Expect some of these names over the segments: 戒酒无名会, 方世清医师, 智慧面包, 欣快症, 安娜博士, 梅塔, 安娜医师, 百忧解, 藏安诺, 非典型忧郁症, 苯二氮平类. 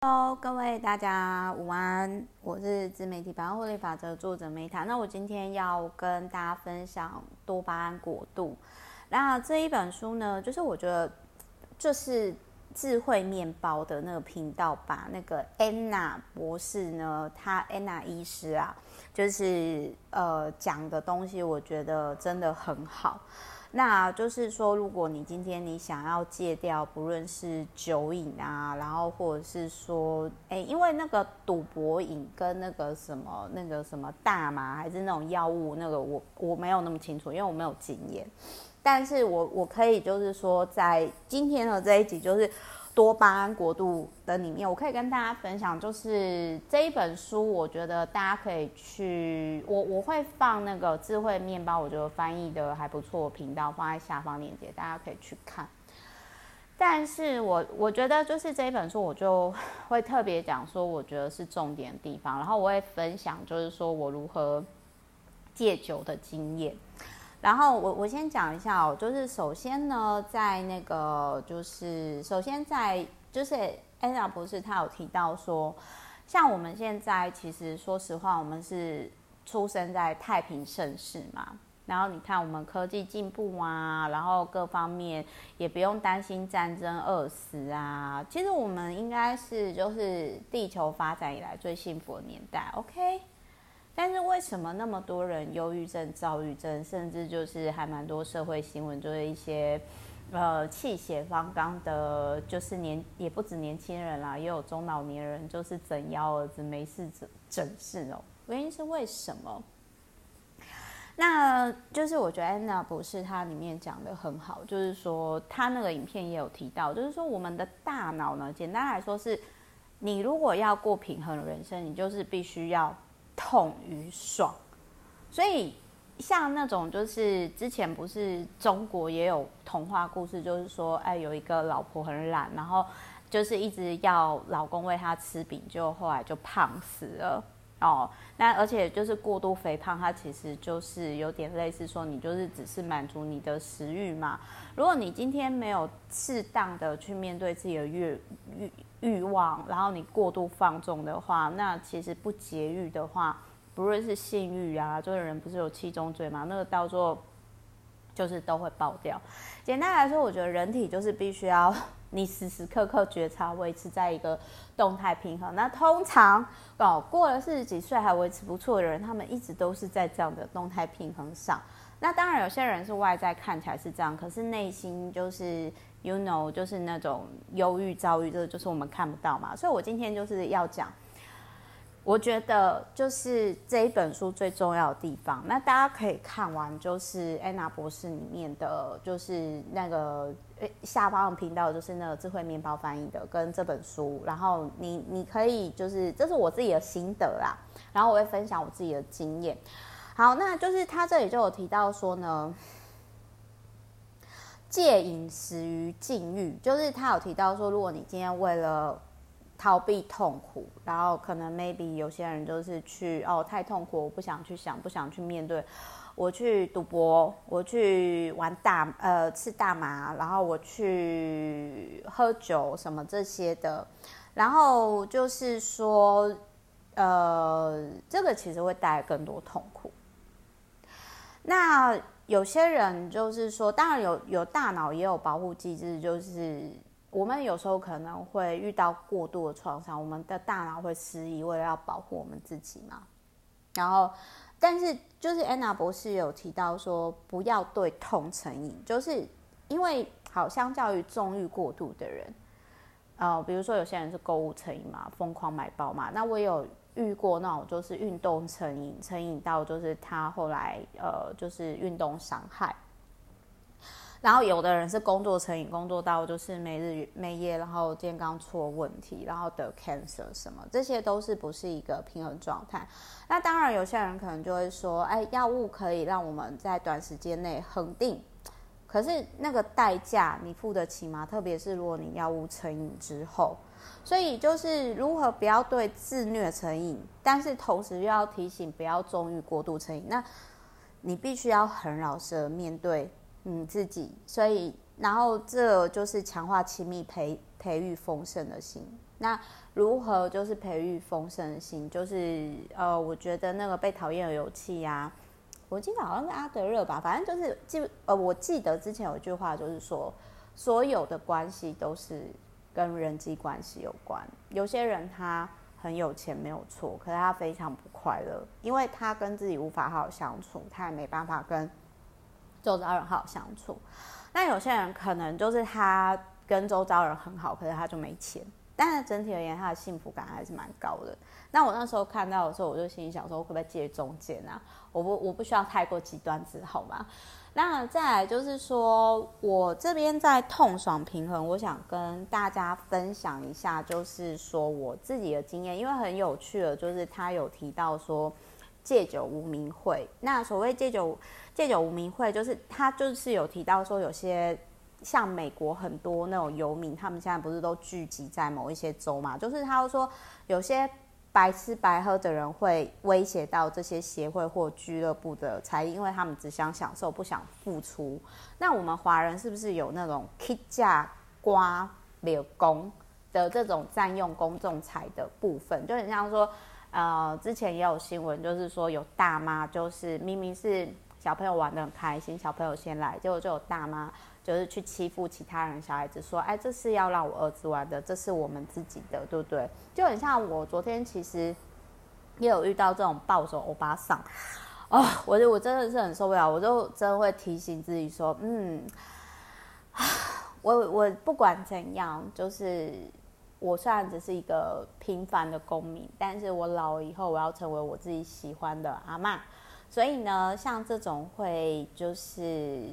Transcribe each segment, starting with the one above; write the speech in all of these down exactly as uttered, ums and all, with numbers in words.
Hello， 各位大家午安，我是自媒体百万获利法则作者梅塔。那我今天要跟大家分享多巴胺国度。那这一本书呢，就是我觉得就是智慧面包的那个频道把那个安娜博士呢，她安娜医师啊，就是呃讲的东西，我觉得真的很好。那就是说，如果你今天你想要戒掉，不论是酒瘾啊，然后或者是说，哎，因为那个赌博瘾跟那个什么那个什么大麻还是那种药物，那个我我没有那么清楚，因为我没有经验。但是我我可以就是说，在今天的这一集就是多巴胺国度的里面，我可以跟大家分享，就是这一本书，我觉得大家可以去，我我会放那个智慧面包，我觉得翻译的还不错，频道放在下方链接，大家可以去看。但是我我觉得就是这一本书，我就会特别讲说，我觉得是重点的地方，然后我会分享就是说我如何戒酒的经验。然后我我先讲一下哦，就是首先呢，在那个就是首先在就是安娜博士他有提到说，像我们现在其实说实话，我们是出生在太平盛世嘛，然后你看我们科技进步啊，然后各方面也不用担心战争饿死啊，其实我们应该是就是地球发展以来最幸福的年代 ，OK。但是为什么那么多人忧郁症、躁郁症，甚至就是还蛮多社会新闻，就是一些呃气血方刚的，就是年也不止年轻人啦，也有中老年人，就是整腰儿子没事整事哦。原因是为什么？那就是我觉得安娜博士她里面讲的很好，就是说她那个影片也有提到，就是说我们的大脑呢，简单来说是，你如果要过平衡人生，你就是必须要痛与爽。所以像那种就是之前不是中国也有童话故事，就是说哎有一个老婆很懒，然后就是一直要老公喂她吃饼，就后来就胖死了哦。那而且就是过度肥胖，它其实就是有点类似说你就是只是满足你的食欲嘛。如果你今天没有适当的去面对自己的欲欲欲望，然后你过度放纵的话，那其实不节欲的话，不论是性欲啊，就是人不是有七宗罪嘛，那个到最后就是都会爆掉。简单来说，我觉得人体就是必须要你时时刻刻觉察，维持在一个动态平衡。那通常哦，过了四十几岁还维持不错的人，他们一直都是在这样的动态平衡上。那当然有些人是外在看起来是这样，可是内心就是 you know 就是那种忧郁躁郁，这就是我们看不到嘛。所以我今天就是要讲，我觉得就是这一本书最重要的地方。那大家可以看完就是安娜博士里面的，就是那个下方的频道，就是那个智慧面包翻译的跟这本书，然后你你可以就是这是我自己的心得啦，然后我会分享我自己的经验。好，那就是他这里就有提到说呢，戒饮食与禁欲，就是他有提到说，如果你今天为了逃避痛苦，然后可能 maybe 有些人就是去哦太痛苦，我不想去想，不想去面对，我去赌博，我去玩大呃吃大麻，然后我去喝酒什么这些的，然后就是说呃这个其实会带来更多痛苦。那有些人就是说，当然有有大脑也有保护机制，就是我们有时候可能会遇到过度的创伤，我们的大脑会失忆，为了要保护我们自己嘛。然后，但是就是安娜博士有提到说，不要对痛成瘾，就是因为好，相较于纵欲过度的人，呃，比如说有些人是购物成瘾嘛，疯狂买包嘛。那我也有遇过那种就是运动成瘾，成瘾到就是他后来呃就是运动伤害。然后有的人是工作成瘾，工作到就是没日没夜，然后健康出了问题，然后得 cancer 什么，这些都是不是一个平衡状态。那当然有些人可能就会说，哎，药物可以让我们在短时间内恒定，可是那个代价你付得起吗？特别是如果你药物成瘾之后，所以就是如何不要对自虐成瘾，但是同时又要提醒不要纵欲过度成瘾。那你必须要很老实的面对你自己，所以然后这就是强化亲密培培育丰盛的心。那如何就是培育丰盛心，就是呃，我觉得那个被讨厌的勇气啊，我记得好像是阿德勒吧，反正就是记呃，我记得之前有一句话就是说，所有的关系都是跟人际关系有关。有些人他很有钱没有错，可是他非常不快乐，因为他跟自己无法好好相处，他也没办法跟周遭人好好相处。那有些人可能就是他跟周遭人很好，可是他就没钱，但是整体而言他的幸福感还是蛮高的。那我那时候看到的时候，我就心里想说，我可不可以介于中间啊？我不我不需要太过极端子好吗？那再来就是说，我这边在痛爽平衡，我想跟大家分享一下，就是说我自己的经验，因为很有趣的，就是他有提到说戒酒无名会。那所谓戒酒戒酒无名会，就是他就是有提到说，有些像美国很多那种游民，他们现在不是都聚集在某一些州嘛？就是他会说，有些白吃白喝的人会威胁到这些协会或俱乐部的财力，因为他们只想享受，不想付出。那我们华人是不是有那种乞价瓜流工的这种占用公众财的部分？就很像说，呃，之前也有新闻，就是说有大妈，就是明明是小朋友玩得很开心，小朋友先来，结果就有大妈就是去欺负其他人小孩子，说哎，这是要让我儿子玩的，这是我们自己的，对不对？就很像我昨天其实也有遇到这种暴走欧巴桑哦，我我真的是很受不了，我就真的会提醒自己说，嗯，我我不管怎样，就是我虽然只是一个平凡的公民，但是我老了以后，我要成为我自己喜欢的阿嬷。所以呢，像这种会就是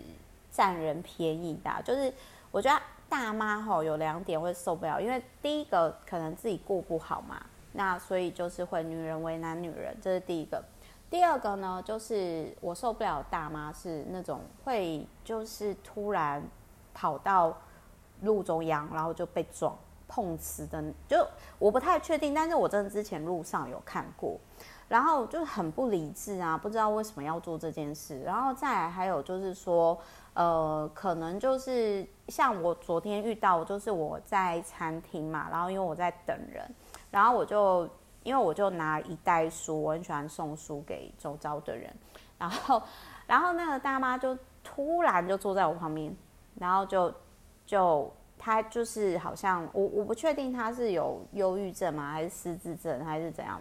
占人便宜的、啊，就是我觉得大妈吼有两点会受不了，因为第一个可能自己过不好嘛，那所以就是会女人为难女人，这是第一个。第二个呢，就是我受不了大妈是那种会就是突然跑到路中央，然后就被撞碰瓷的，就我不太确定，但是我真的之前路上有看过。然后就很不理智啊，不知道为什么要做这件事。然后再来还有就是说，呃，可能就是像我昨天遇到，就是我在餐厅嘛，然后因为我在等人，然后我就因为我就拿一袋书，我很喜欢送书给周遭的人，然后然后那个大妈就突然就坐在我旁边，然后就就。他就是好像我我不确定他是有忧郁症吗，还是失智症，还是怎样，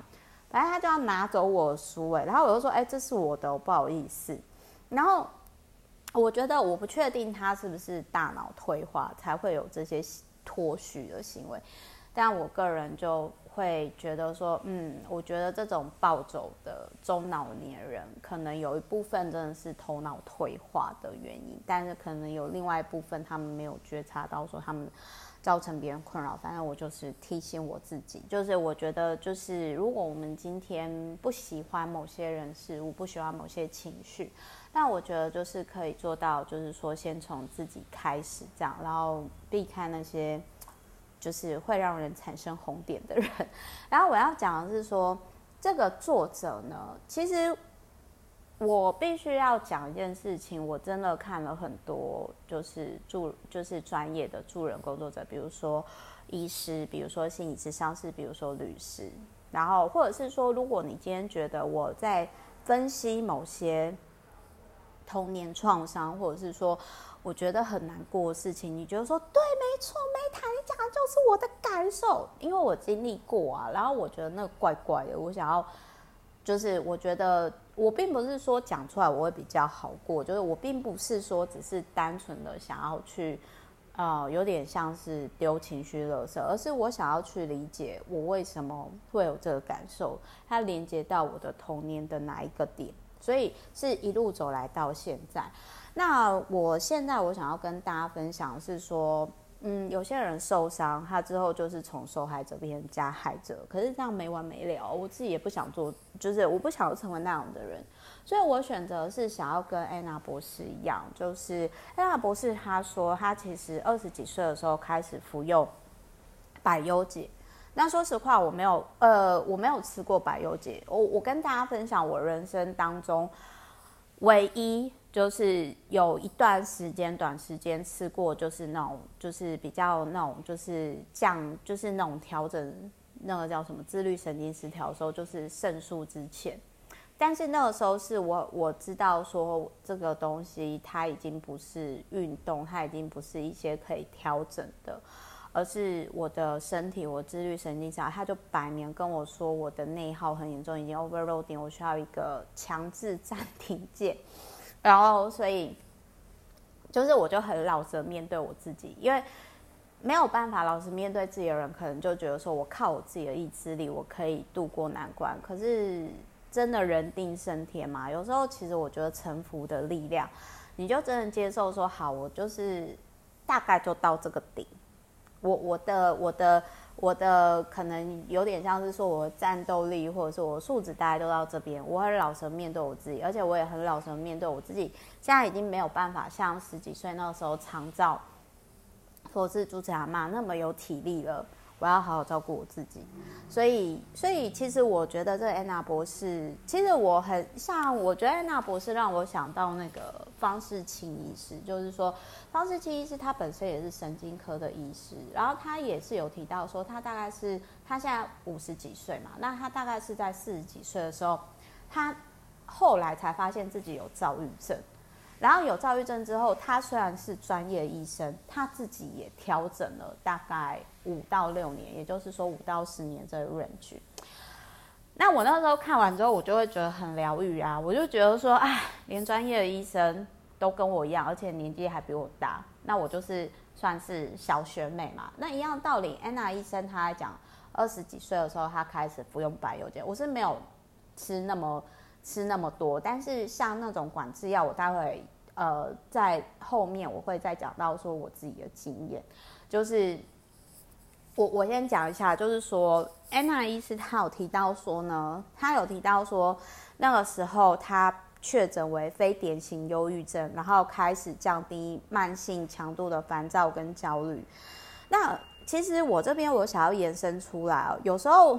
反正他就要拿走我的书哎、欸，然后我就说哎、欸，这是我的，我不好意思。然后我觉得我不确定他是不是大脑退化才会有这些脱序的行为，但我个人就会觉得说，嗯，我觉得这种暴走的中老年人，可能有一部分真的是头脑退化的原因，但是可能有另外一部分他们没有觉察到说他们造成别人困扰。反正我就是提醒我自己，就是我觉得就是如果我们今天不喜欢某些人事物，不喜欢某些情绪，那我觉得就是可以做到，就是说先从自己开始这样，然后避开那些就是会让人产生红点的人。然后我要讲的是说，这个作者呢，其实我必须要讲一件事情，我真的看了很多，就是助就是专业的助人工作者，比如说医师，比如说心理咨商师，比如说律师，然后或者是说，如果你今天觉得我在分析某些童年创伤，或者是说我觉得很难过的事情，你觉得说对，没错，梅塔，你讲的就是我的感受，因为我经历过啊。然后我觉得那个怪怪的，我想要就是我觉得我并不是说讲出来我会比较好过，就是我并不是说只是单纯的想要去呃有点像是丢情绪垃圾，而是我想要去理解我为什么会有这个感受，它连接到我的童年的哪一个点。所以是一路走来到现在。那我现在我想要跟大家分享是说，嗯，有些人受伤，他之后就是从受害者变成加害者，可是这样没完没了，我自己也不想做，就是我不想成为那样的人。所以我选择是想要跟安娜博士一样，就是安娜博士她说，她其实二十几岁的时候开始服用百忧解。那说实话，我没有，呃，我没有吃过百忧解。我我跟大家分享，我人生当中唯一就是有一段时间短时间吃过，就是那种就是比较那种就是降就是那种调整那个叫什么自律神经失调的时候，就是胜诉之前。但是那个时候是我我知道说这个东西它已经不是运动，它已经不是一些可以调整的，而是我的身体，我自律神经失调，它就百年跟我说我的内耗很严重，已经 overloading， 我需要一个强制暂停键。然后所以就是我就很老实的面对我自己，因为没有办法老实面对自己的人，可能就觉得说我靠我自己的意志力我可以度过难关，可是真的人定胜天嘛，有时候其实我觉得臣服的力量，你就真的接受说好，我就是大概就到这个顶，我我的我的我的可能有点像是说我的战斗力或者是我的素质大概都到这边，我很老实面对我自己，而且我也很老实面对我自己现在已经没有办法像十几岁那时候长照或是主持阿嬷那么有体力了，我要好好照顾我自己。所以所以其实我觉得这安娜博士，其实我很像，我觉得安娜博士让我想到那个方世清医师，就是说方世清医师他本身也是神经科的医师，然后他也是有提到说他大概是他现在五十几岁嘛，那他大概是在四十几岁的时候，他后来才发现自己有躁郁症，然后有躁郁症之后，他虽然是专业医生，他自己也调整了大概五到六年，也就是说五到十年这个 range。那我那时候看完之后，我就会觉得很疗愈啊，我就觉得说，哎，连专业的医生都跟我一样，而且年纪还比我大，那我就是算是小学妹嘛。那一样道理，安娜医生她讲，二十几岁的时候，她开始服用白油碱，我是没有吃那么吃那么多，但是像那种管制药，我待会。呃，在后面我会再讲到说我自己的经验，就是我我先讲一下，就是说安娜医师她有提到说呢，她有提到说那个时候她确诊为非典型忧郁症，然后开始降低慢性强度的烦躁跟焦虑。那其实我这边我想要延伸出来、哦，有时候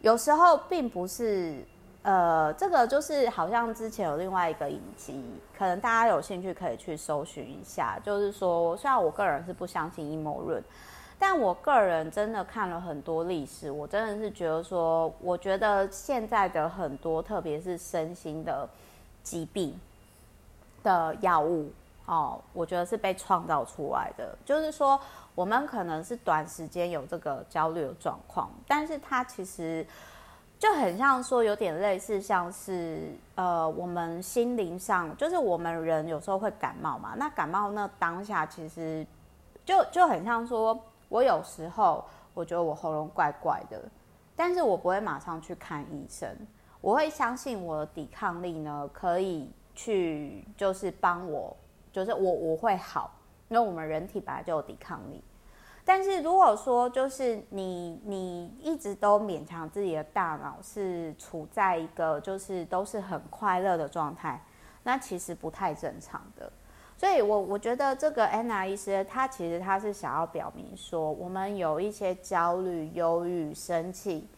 有时候并不是。呃，这个就是好像之前有另外一个影集，可能大家有兴趣可以去搜寻一下。就是说，虽然我个人是不相信阴谋论，但我个人真的看了很多历史，我真的是觉得说，我觉得现在的很多，特别是身心的疾病的药物哦，我觉得是被创造出来的。就是说，我们可能是短时间有这个焦虑的状况，但是它其实。就很像说，有点类似，像是呃，我们心灵上，就是我们人有时候会感冒嘛。那感冒那当下，其实就就很像说，我有时候我觉得我喉咙怪怪的，但是我不会马上去看医生，我会相信我的抵抗力呢，可以去就是帮我，就是我我会好，因为我们人体本来就有抵抗力。但是如果说就是你你一直都勉强自己的大脑是处在一个就是都是很快乐的状态，那其实不太正常的。所以我我觉得这个安娜医师她其实她是想要表明说，我们有一些焦虑、忧郁、生气，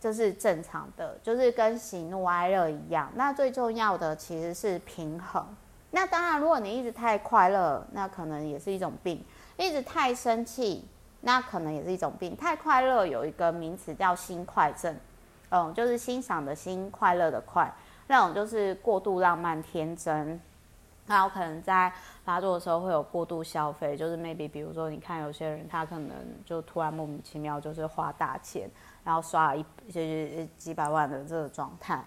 这是正常的，就是跟喜怒哀乐一样。那最重要的其实是平衡。那当然，如果你一直太快乐，那可能也是一种病。一直太生气，那可能也是一种病。太快乐有一个名词叫欣快症，嗯，就是欣赏的欣，快乐的快，那种就是过度浪漫天真。那我可能在发作的时候会有过度消费，就是 maybe 比如说你看有些人他可能就突然莫名其妙就是花大钱，然后刷了一就是几百万的这个状态。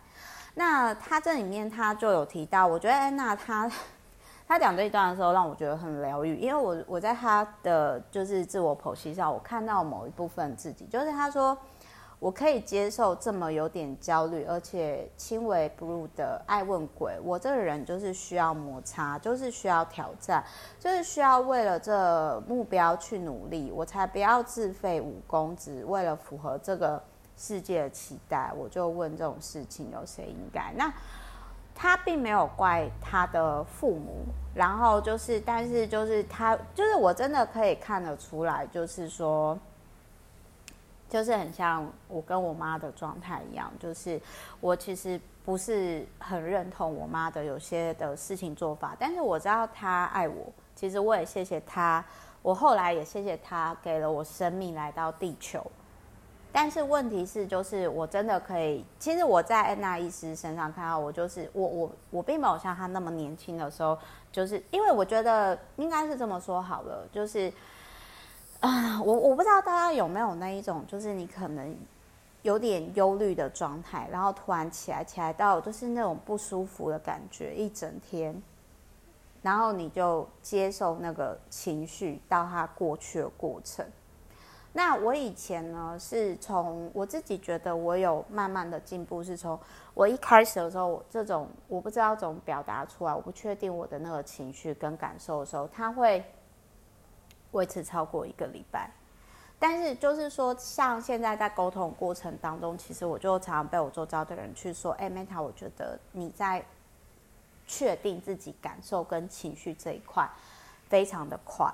那他这里面他就有提到，我觉得安娜他。他讲这一段的时候，让我觉得很疗愈，因为我我在他的就是自我剖析上，我看到某一部分自己，就是他说，我可以接受这么有点焦虑，而且轻微 blue 的爱问鬼，我这个人就是需要摩擦，就是需要挑战，就是需要为了这目标去努力，我才不要自废武功，只为了符合这个世界的期待。我就问这种事情有谁应该？那。他并没有怪他的父母，然后就是，但是就是他，就是我真的可以看得出来，就是说，就是很像我跟我妈的状态一样，就是我其实不是很认同我妈的有些的事情做法，但是我知道她爱我，其实我也谢谢她，我后来也谢谢她给了我生命来到地球。但是问题是，就是我真的可以，其实我在安娜医师身上看到，我就是我我我并没有像她那么年轻的时候，就是因为我觉得应该是这么说好了，就是。啊、呃，我我不知道大家有没有那一种，就是你可能有点忧虑的状态，然后突然起来，起来到就是那种不舒服的感觉一整天，然后你就接受那个情绪到它过去的过程。那我以前呢，是从我自己觉得我有慢慢的进步，是从我一开始的时候，这种我不知道怎么表达出来，我不确定我的那个情绪跟感受的时候，它会维持超过一个礼拜。但是就是说，像现在在沟通过程当中，其实我就常常被我周遭的人去说，哎、欸、Meta 我觉得你在确定自己感受跟情绪这一块非常的快、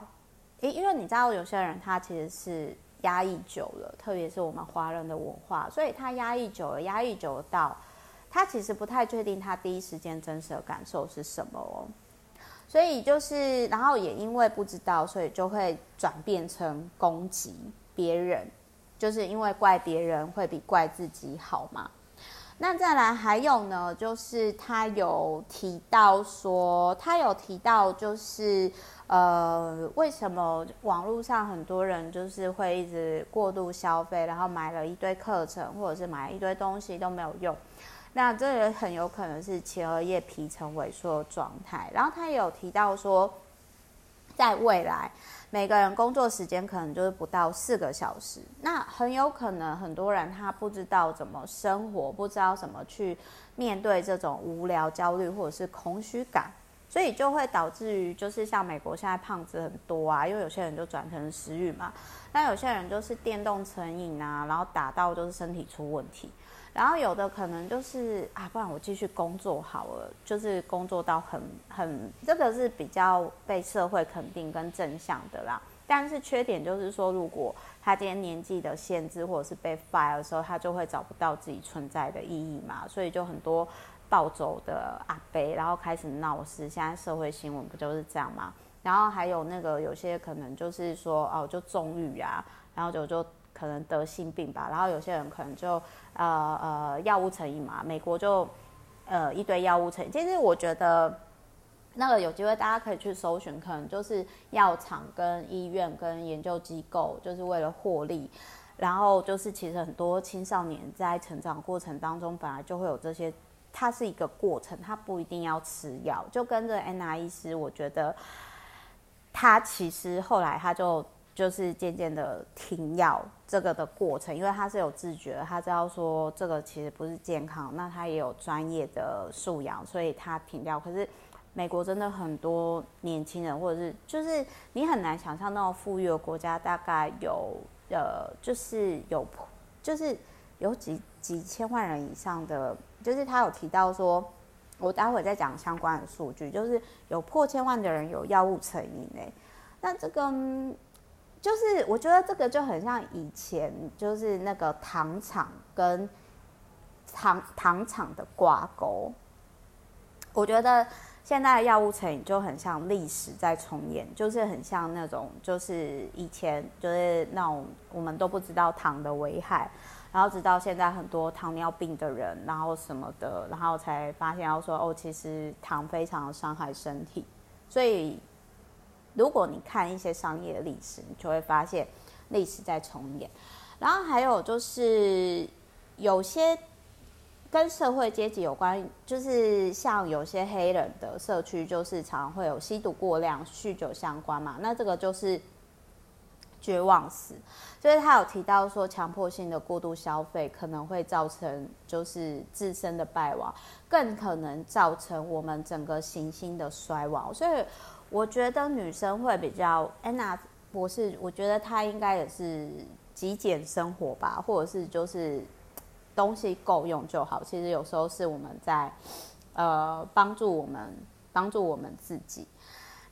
欸、因为你知道有些人他其实是压抑久了，特别是我们华人的文化，所以他压抑久了，压抑久了到他其实不太确定他第一时间真实的感受是什么哦。所以就是，然后也因为不知道，所以就会转变成攻击别人，就是因为怪别人会比怪自己好嘛。那再来还有呢，就是他有提到说，他有提到就是，呃，为什么网络上很多人就是会一直过度消费，然后买了一堆课程或者是买了一堆东西都没有用。那这也很有可能是前额叶皮层萎缩的状态。然后他也有提到说，在未来每个人工作时间可能就是不到四个小时，那很有可能很多人他不知道怎么生活，不知道怎么去面对这种无聊、焦虑或者是空虚感，所以就会导致于就是像美国现在胖子很多啊，因为有些人就转成食欲嘛，那有些人就是电动成瘾啊，然后打到就是身体出问题。然后有的可能就是啊，不然我继续工作好了，就是工作到很很，这个是比较被社会肯定跟正向的啦。但是缺点就是说，如果他今天年纪的限制或者是被 fire 的时候，他就会找不到自己存在的意义嘛，所以就很多暴走的阿伯，然后开始闹事。现在社会新闻不就是这样吗？然后还有那个有些可能就是说哦，就纵欲啊，然后就就。可能得性病吧，然后有些人可能就呃呃药物成瘾嘛，美国就呃一堆药物成瘾。其实我觉得那个有机会大家可以去搜寻，可能就是药厂跟医院跟研究机构，就是为了获利，然后就是其实很多青少年在成长过程当中本来就会有这些，它是一个过程，它不一定要吃药。就跟着安娜医师，我觉得他其实后来他就。就是渐渐的停药这个的过程，因为他是有自觉，他知道说这个其实不是健康，那他也有专业的素养，所以他停掉。可是美国真的很多年轻人，或者是就是你很难想象那种富裕的国家，大概有呃就是有就是有几几千万人以上的，就是他有提到说，我待会再讲相关的数据，就是有破千万的人有药物成瘾哎、欸，那这个。就是我觉得这个就很像以前就是那个糖厂跟糖糖厂的挂钩，我觉得现在的药物成瘾就很像历史在重演，就是很像那种就是以前就是那种我们都不知道糖的危害，然后直到现在很多糖尿病的人，然后什么的，然后才发现要说哦，其实糖非常的伤害身体，所以。如果你看一些商业历史，你就会发现历史在重演。然后还有就是有些跟社会阶级有关，就是像有些黑人的社区，就是常会有吸毒过量、酗酒相关嘛。那这个就是绝望死。所以他有提到说，强迫性的过度消费可能会造成就是自身的败亡，更可能造成我们整个行星的衰亡。所以。我觉得女生会比较安娜博士，我觉得她应该也是极简生活吧，或者是就是东西够用就好。其实有时候是我们在呃帮助我们帮助我们自己。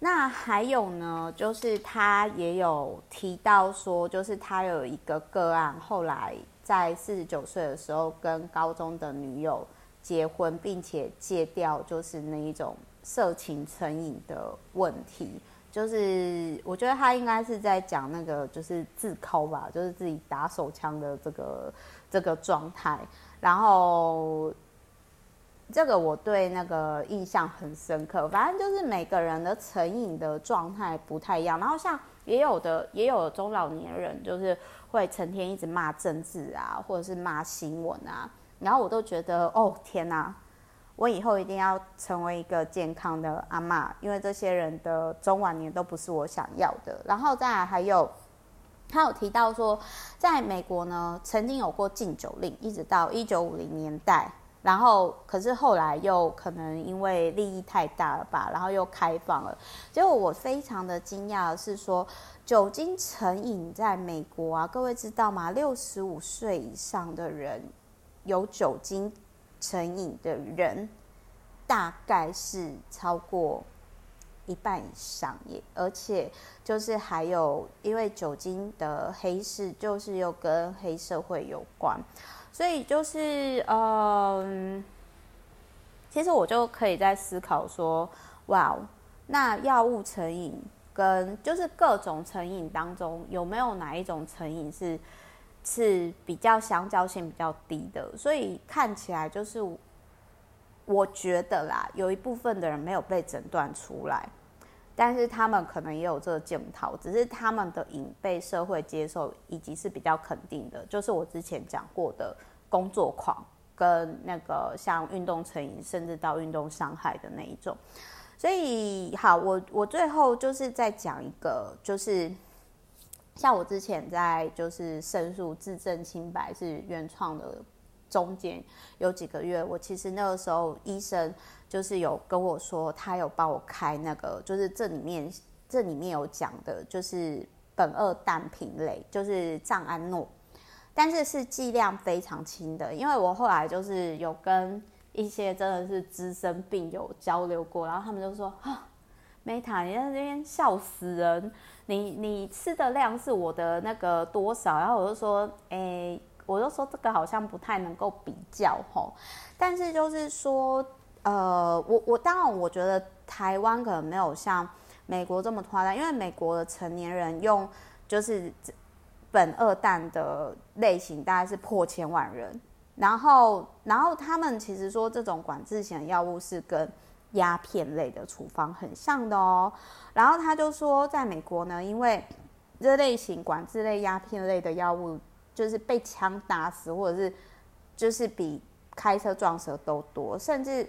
那还有呢，就是他也有提到说，就是他有一个个案，后来在四十九岁的时候跟高中的女友结婚，并且戒掉就是那一种色情成瘾的问题。就是我觉得他应该是在讲那个就是自抠吧，就是自己打手枪的这个这个状态。然后这个我对那个印象很深刻。反正就是每个人的成瘾的状态不太一样。然后像也有的也有中老年人就是会成天一直骂政治啊，或者是骂新闻啊。然后我都觉得哦天哪，我以后一定要成为一个健康的阿嬷，因为这些人的中晚年都不是我想要的。然后再来还有，他有提到说，在美国呢，曾经有过禁酒令，一直到一九五零年代，然后可是后来又可能因为利益太大了吧，然后又开放了。结果我非常的惊讶的是说，酒精成瘾在美国啊，各位知道吗？六十五岁以上的人有酒精成瘾的人大概是超过一半以上耶，而且就是还有因为酒精的黑市就是又跟黑社会有关，所以就是嗯，其实我就可以在思考说，哇，那药物成瘾跟就是各种成瘾当中有没有哪一种成瘾是？是比较相较性比较低的，所以看起来就是我觉得啦，有一部分的人没有被诊断出来，但是他们可能也有这个检讨，只是他们的瘾被社会接受以及是比较肯定的，就是我之前讲过的工作狂跟那个像运动成瘾甚至到运动伤害的那一种。所以好，我我最后就是再讲一个，就是像我之前在就是申诉自证清白是原创的中间有几个月，我其实那个时候医生就是有跟我说，他有帮我开那个，就是这里面这里面有讲的就是苯二氮平类，就是藏安诺，但是是剂量非常轻的。因为我后来就是有跟一些真的是资深病友交流过，然后他们就说啊，梅塔，你在那边笑死人！你你吃的量是我的那个多少？然后我就说，哎、欸，我就说这个好像不太能够比较吼。但是就是说，呃，我我当然我觉得台湾可能没有像美国这么夸张，因为美国的成年人用就是苯二氮的类型大概是破千万人，然后然后他们其实说这种管制型的药物是跟鸦片类的处方很像的哦。然后他就说在美国呢，因为这类型管制类鸦片类的药物就是被枪打死或者是就是比开车撞死都多，甚至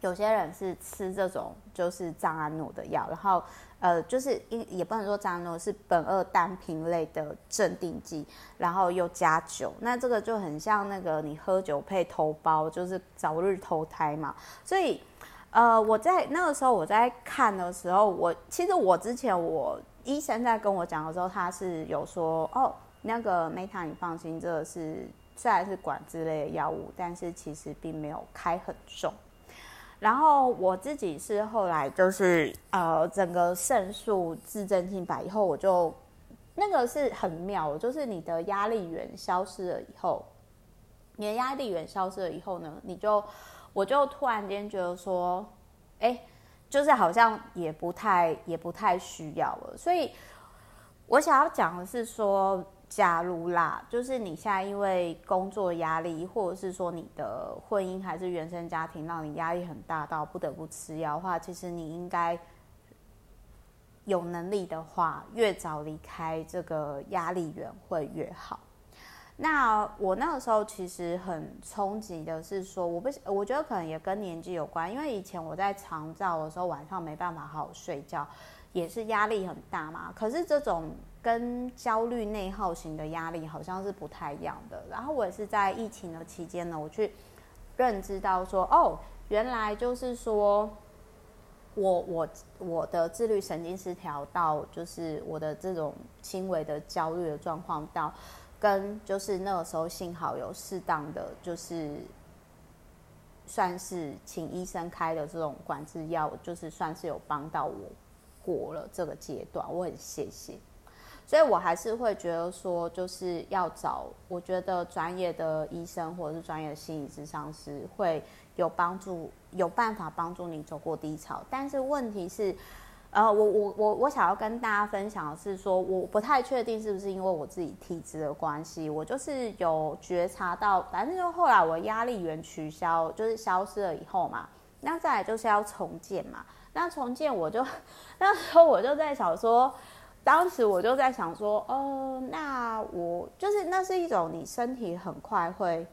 有些人是吃这种就是藏安诺的药，然后呃就是也不能说藏安诺，是苯二氮平类的镇定剂，然后又加酒，那这个就很像那个你喝酒配头孢，就是早日投胎嘛。所以呃，我在那个时候我在看的时候，我其实我之前我医生在跟我讲的时候，他是有说哦，那个梅塔你放心，这个是虽然是管制类的药物，但是其实并没有开很重。然后我自己是后来就是呃，整个胜诉自证清白以后，我就那个是很妙，就是你的压力源消失了以后，你的压力源消失了以后呢，你就。我就突然间觉得说，哎，就是好像也不太也不太需要了。所以我想要讲的是说，假如啦，就是你现在因为工作压力，或者是说你的婚姻还是原生家庭让你压力很大到不得不吃药的话，其实你应该有能力的话，越早离开这个压力源会越好。那我那个时候其实很冲击的是说，我不，我觉得可能也跟年纪有关，因为以前我在长照的时候，晚上没办法好好睡觉，也是压力很大嘛。可是这种跟焦虑内耗型的压力好像是不太一样的。然后我也是在疫情的期间呢，我去认知到说，哦，原来就是说。我我我的自律神经失调到，就是我的这种轻微的焦虑的状况到，跟就是那个时候幸好有适当的就是算是请医生开的这种管制药，就是算是有帮到我过了这个阶段，我很谢谢。所以我还是会觉得说，就是要找我觉得专业的医生或者是专业的心理咨商师会有帮助，有办法帮助你走过低潮。但是问题是，呃，我我我我想要跟大家分享的是说，我不太确定是不是因为我自己体质的关系，我就是有觉察到，反正就后来我压力源取消，就是消失了以后嘛，那再来就是要重建嘛。那重建我就那时候我就在想说。当时我就在想说，哦，那我就是那是一种你身体很快会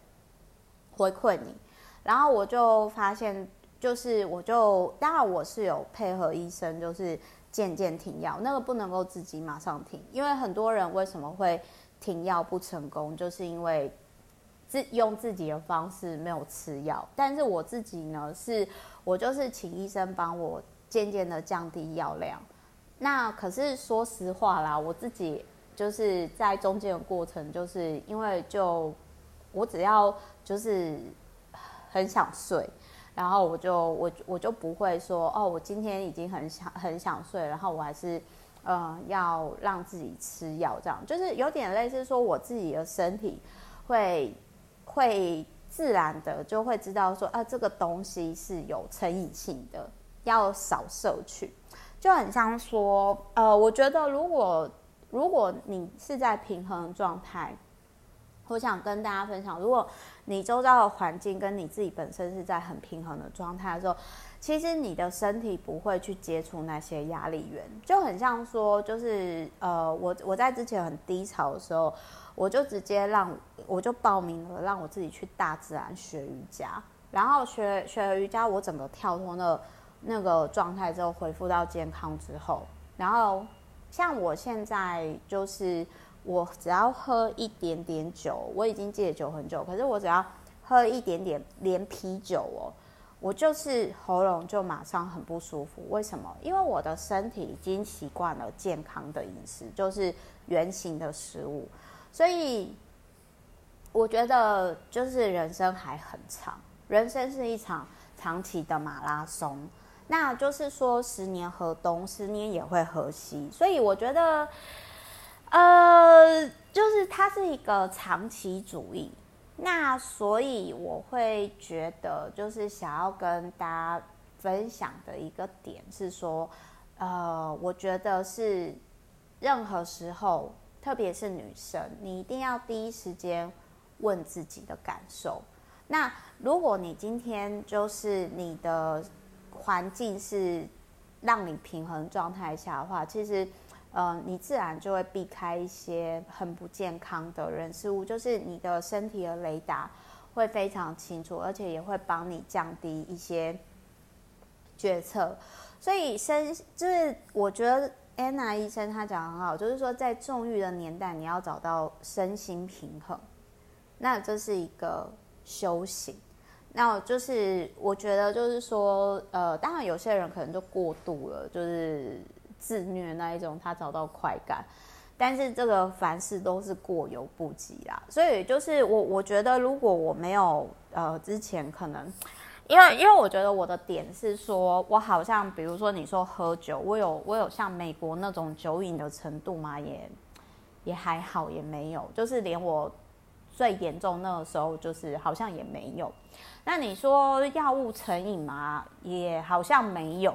回馈你，然后我就发现，就是我就当然我是有配合医生，就是渐渐停药，那个不能够自己马上停，因为很多人为什么会停药不成功，就是因为自用自己的方式没有吃药。但是我自己呢，是我就是请医生帮我渐渐的降低药量。那可是说实话啦，我自己就是在中间的过程，就是因为就我只要就是很想睡，然后我就我我就不会说哦，我今天已经很想很想睡，然后我还是呃要让自己吃药，这样就是有点类似说我自己的身体会会自然的就会知道说啊，这个东西是有成瘾性的，要少摄取。就很像说，呃，我觉得如果如果你是在平衡状态，我想跟大家分享，如果你周遭的环境跟你自己本身是在很平衡的状态的时候，其实你的身体不会去接触那些压力源。就很像说，就是呃，我我在之前很低潮的时候，我就直接让我就报名了，让我自己去大自然学瑜伽，然后学学瑜伽，我整个跳脱了。那个状态之后恢复到健康之后，然后像我现在就是我只要喝一点点酒，我已经戒酒很久，可是我只要喝一点点连啤酒哦，我就是喉咙就马上很不舒服。为什么？因为我的身体已经习惯了健康的饮食，就是原型的食物，所以我觉得就是人生还很长，人生是一场长期的马拉松。那就是说，十年河东，十年也会河西，所以我觉得，呃，就是它是一个长期主义。那所以我会觉得，就是想要跟大家分享的一个点是说，呃，我觉得是任何时候，特别是女生，你一定要第一时间问自己的感受。那如果你今天就是你的环境是让你平衡状态下的话，其实，呃，你自然就会避开一些很不健康的人事物，就是你的身体的雷达会非常清楚，而且也会帮你降低一些决策。所以身就是我觉得安娜医生她讲得很好，就是说在纵欲的年代，你要找到身心平衡，那这是一个修行。那就是我觉得就是说，呃，当然有些人可能就过度了，就是自虐那一种，他找到快感，但是这个凡事都是过犹不及啦。所以就是我我觉得，如果我没有呃之前可能，因为因为我觉得我的点是说，我好像比如说你说喝酒，我有我有像美国那种酒瘾的程度嘛，也也还好，也没有，就是连我。最严重那个时候就是好像也没有，那你说药物成瘾嘛，也好像没有，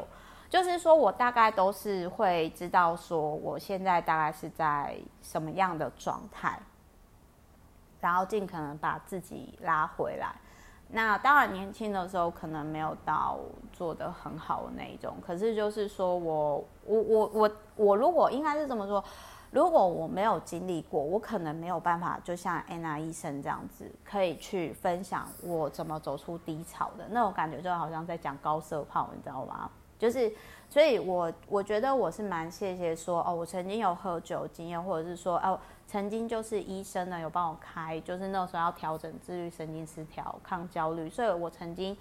就是说我大概都是会知道说我现在大概是在什么样的状态，然后尽可能把自己拉回来。那当然年轻的时候可能没有到做得很好的那一种，可是就是说我我我我我如果应该是这么说。如果我没有经历过，我可能没有办法，就像安娜医生这样子，可以去分享我怎么走出低潮的那种感觉，就好像在讲高射炮，你知道吗？就是，所以我我觉得我是蛮谢谢说哦，我曾经有喝酒经验，或者是说哦，曾经就是医生呢有帮我开，就是那时候要调整自律神经失调、抗焦虑，所以我曾经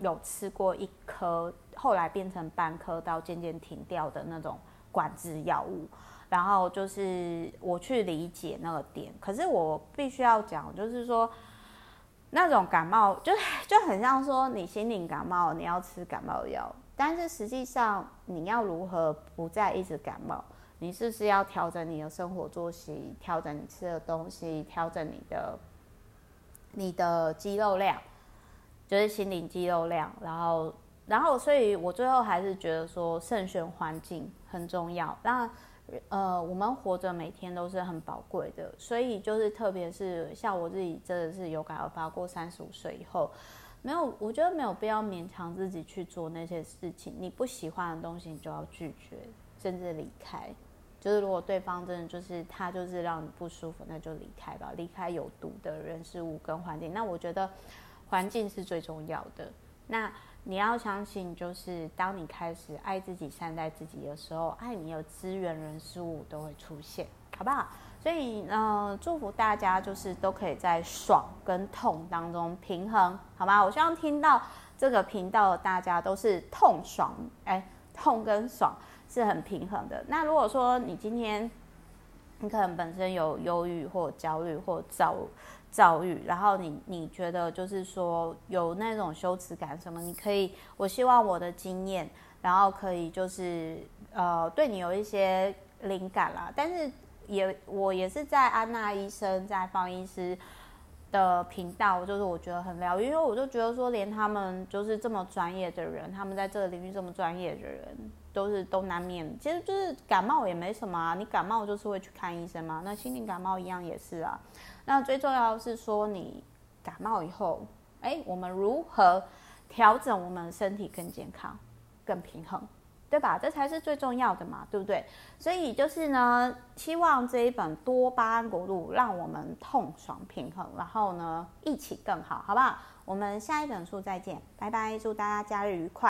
有吃过一颗，后来变成半颗到渐渐停掉的那种管制药物。然后就是我去理解那个点，可是我必须要讲，就是说那种感冒就就很像说你心灵感冒，你要吃感冒药，但是实际上，你要如何不再一直感冒？你是不是要调整你的生活作息，调整你吃的东西，调整你的你的肌肉量，就是心灵肌肉量。然后，然后，所以我最后还是觉得说，慎选环境很重要。那呃，我们活着每天都是很宝贵的，所以就是特别是像我自己，真的是有感而发，过三十五岁以后，没有，我觉得没有必要勉强自己去做那些事情。你不喜欢的东西，你就要拒绝，甚至离开。就是如果对方真的就是他就是让你不舒服，那就离开吧，离开有毒的人事物跟环境。那我觉得环境是最重要的。那你要相信，就是当你开始爱自己、善待自己的时候，爱你的资源、人、事物都会出现，好不好？所以，嗯、呃，祝福大家就是都可以在爽跟痛当中平衡，好吗？我希望听到这个频道的大家都是痛爽，哎、欸，痛跟爽是很平衡的。那如果说你今天你可能本身有忧郁或焦虑或躁躁郁，然后你你觉得就是说有那种羞耻感什么，你可以，我希望我的经验，然后可以就是呃对你有一些灵感啦。但是也我也是在安娜医生、在方医师的频道，就是我觉得很疗愈，因为我就觉得说，连他们就是这么专业的人，他们在这个领域这么专业的人，都是都难免，其实就是感冒也没什么啊，你感冒就是会去看医生嘛，那心灵感冒一样也是啊。那最重要的是说，你感冒以后，哎，我们如何调整我们身体更健康、更平衡，对吧？这才是最重要的嘛，对不对？所以就是呢，希望这一本多巴胺国度让我们痛爽平衡，然后呢，一起更好，好不好？我们下一本书再见，拜拜，祝大家假日愉快。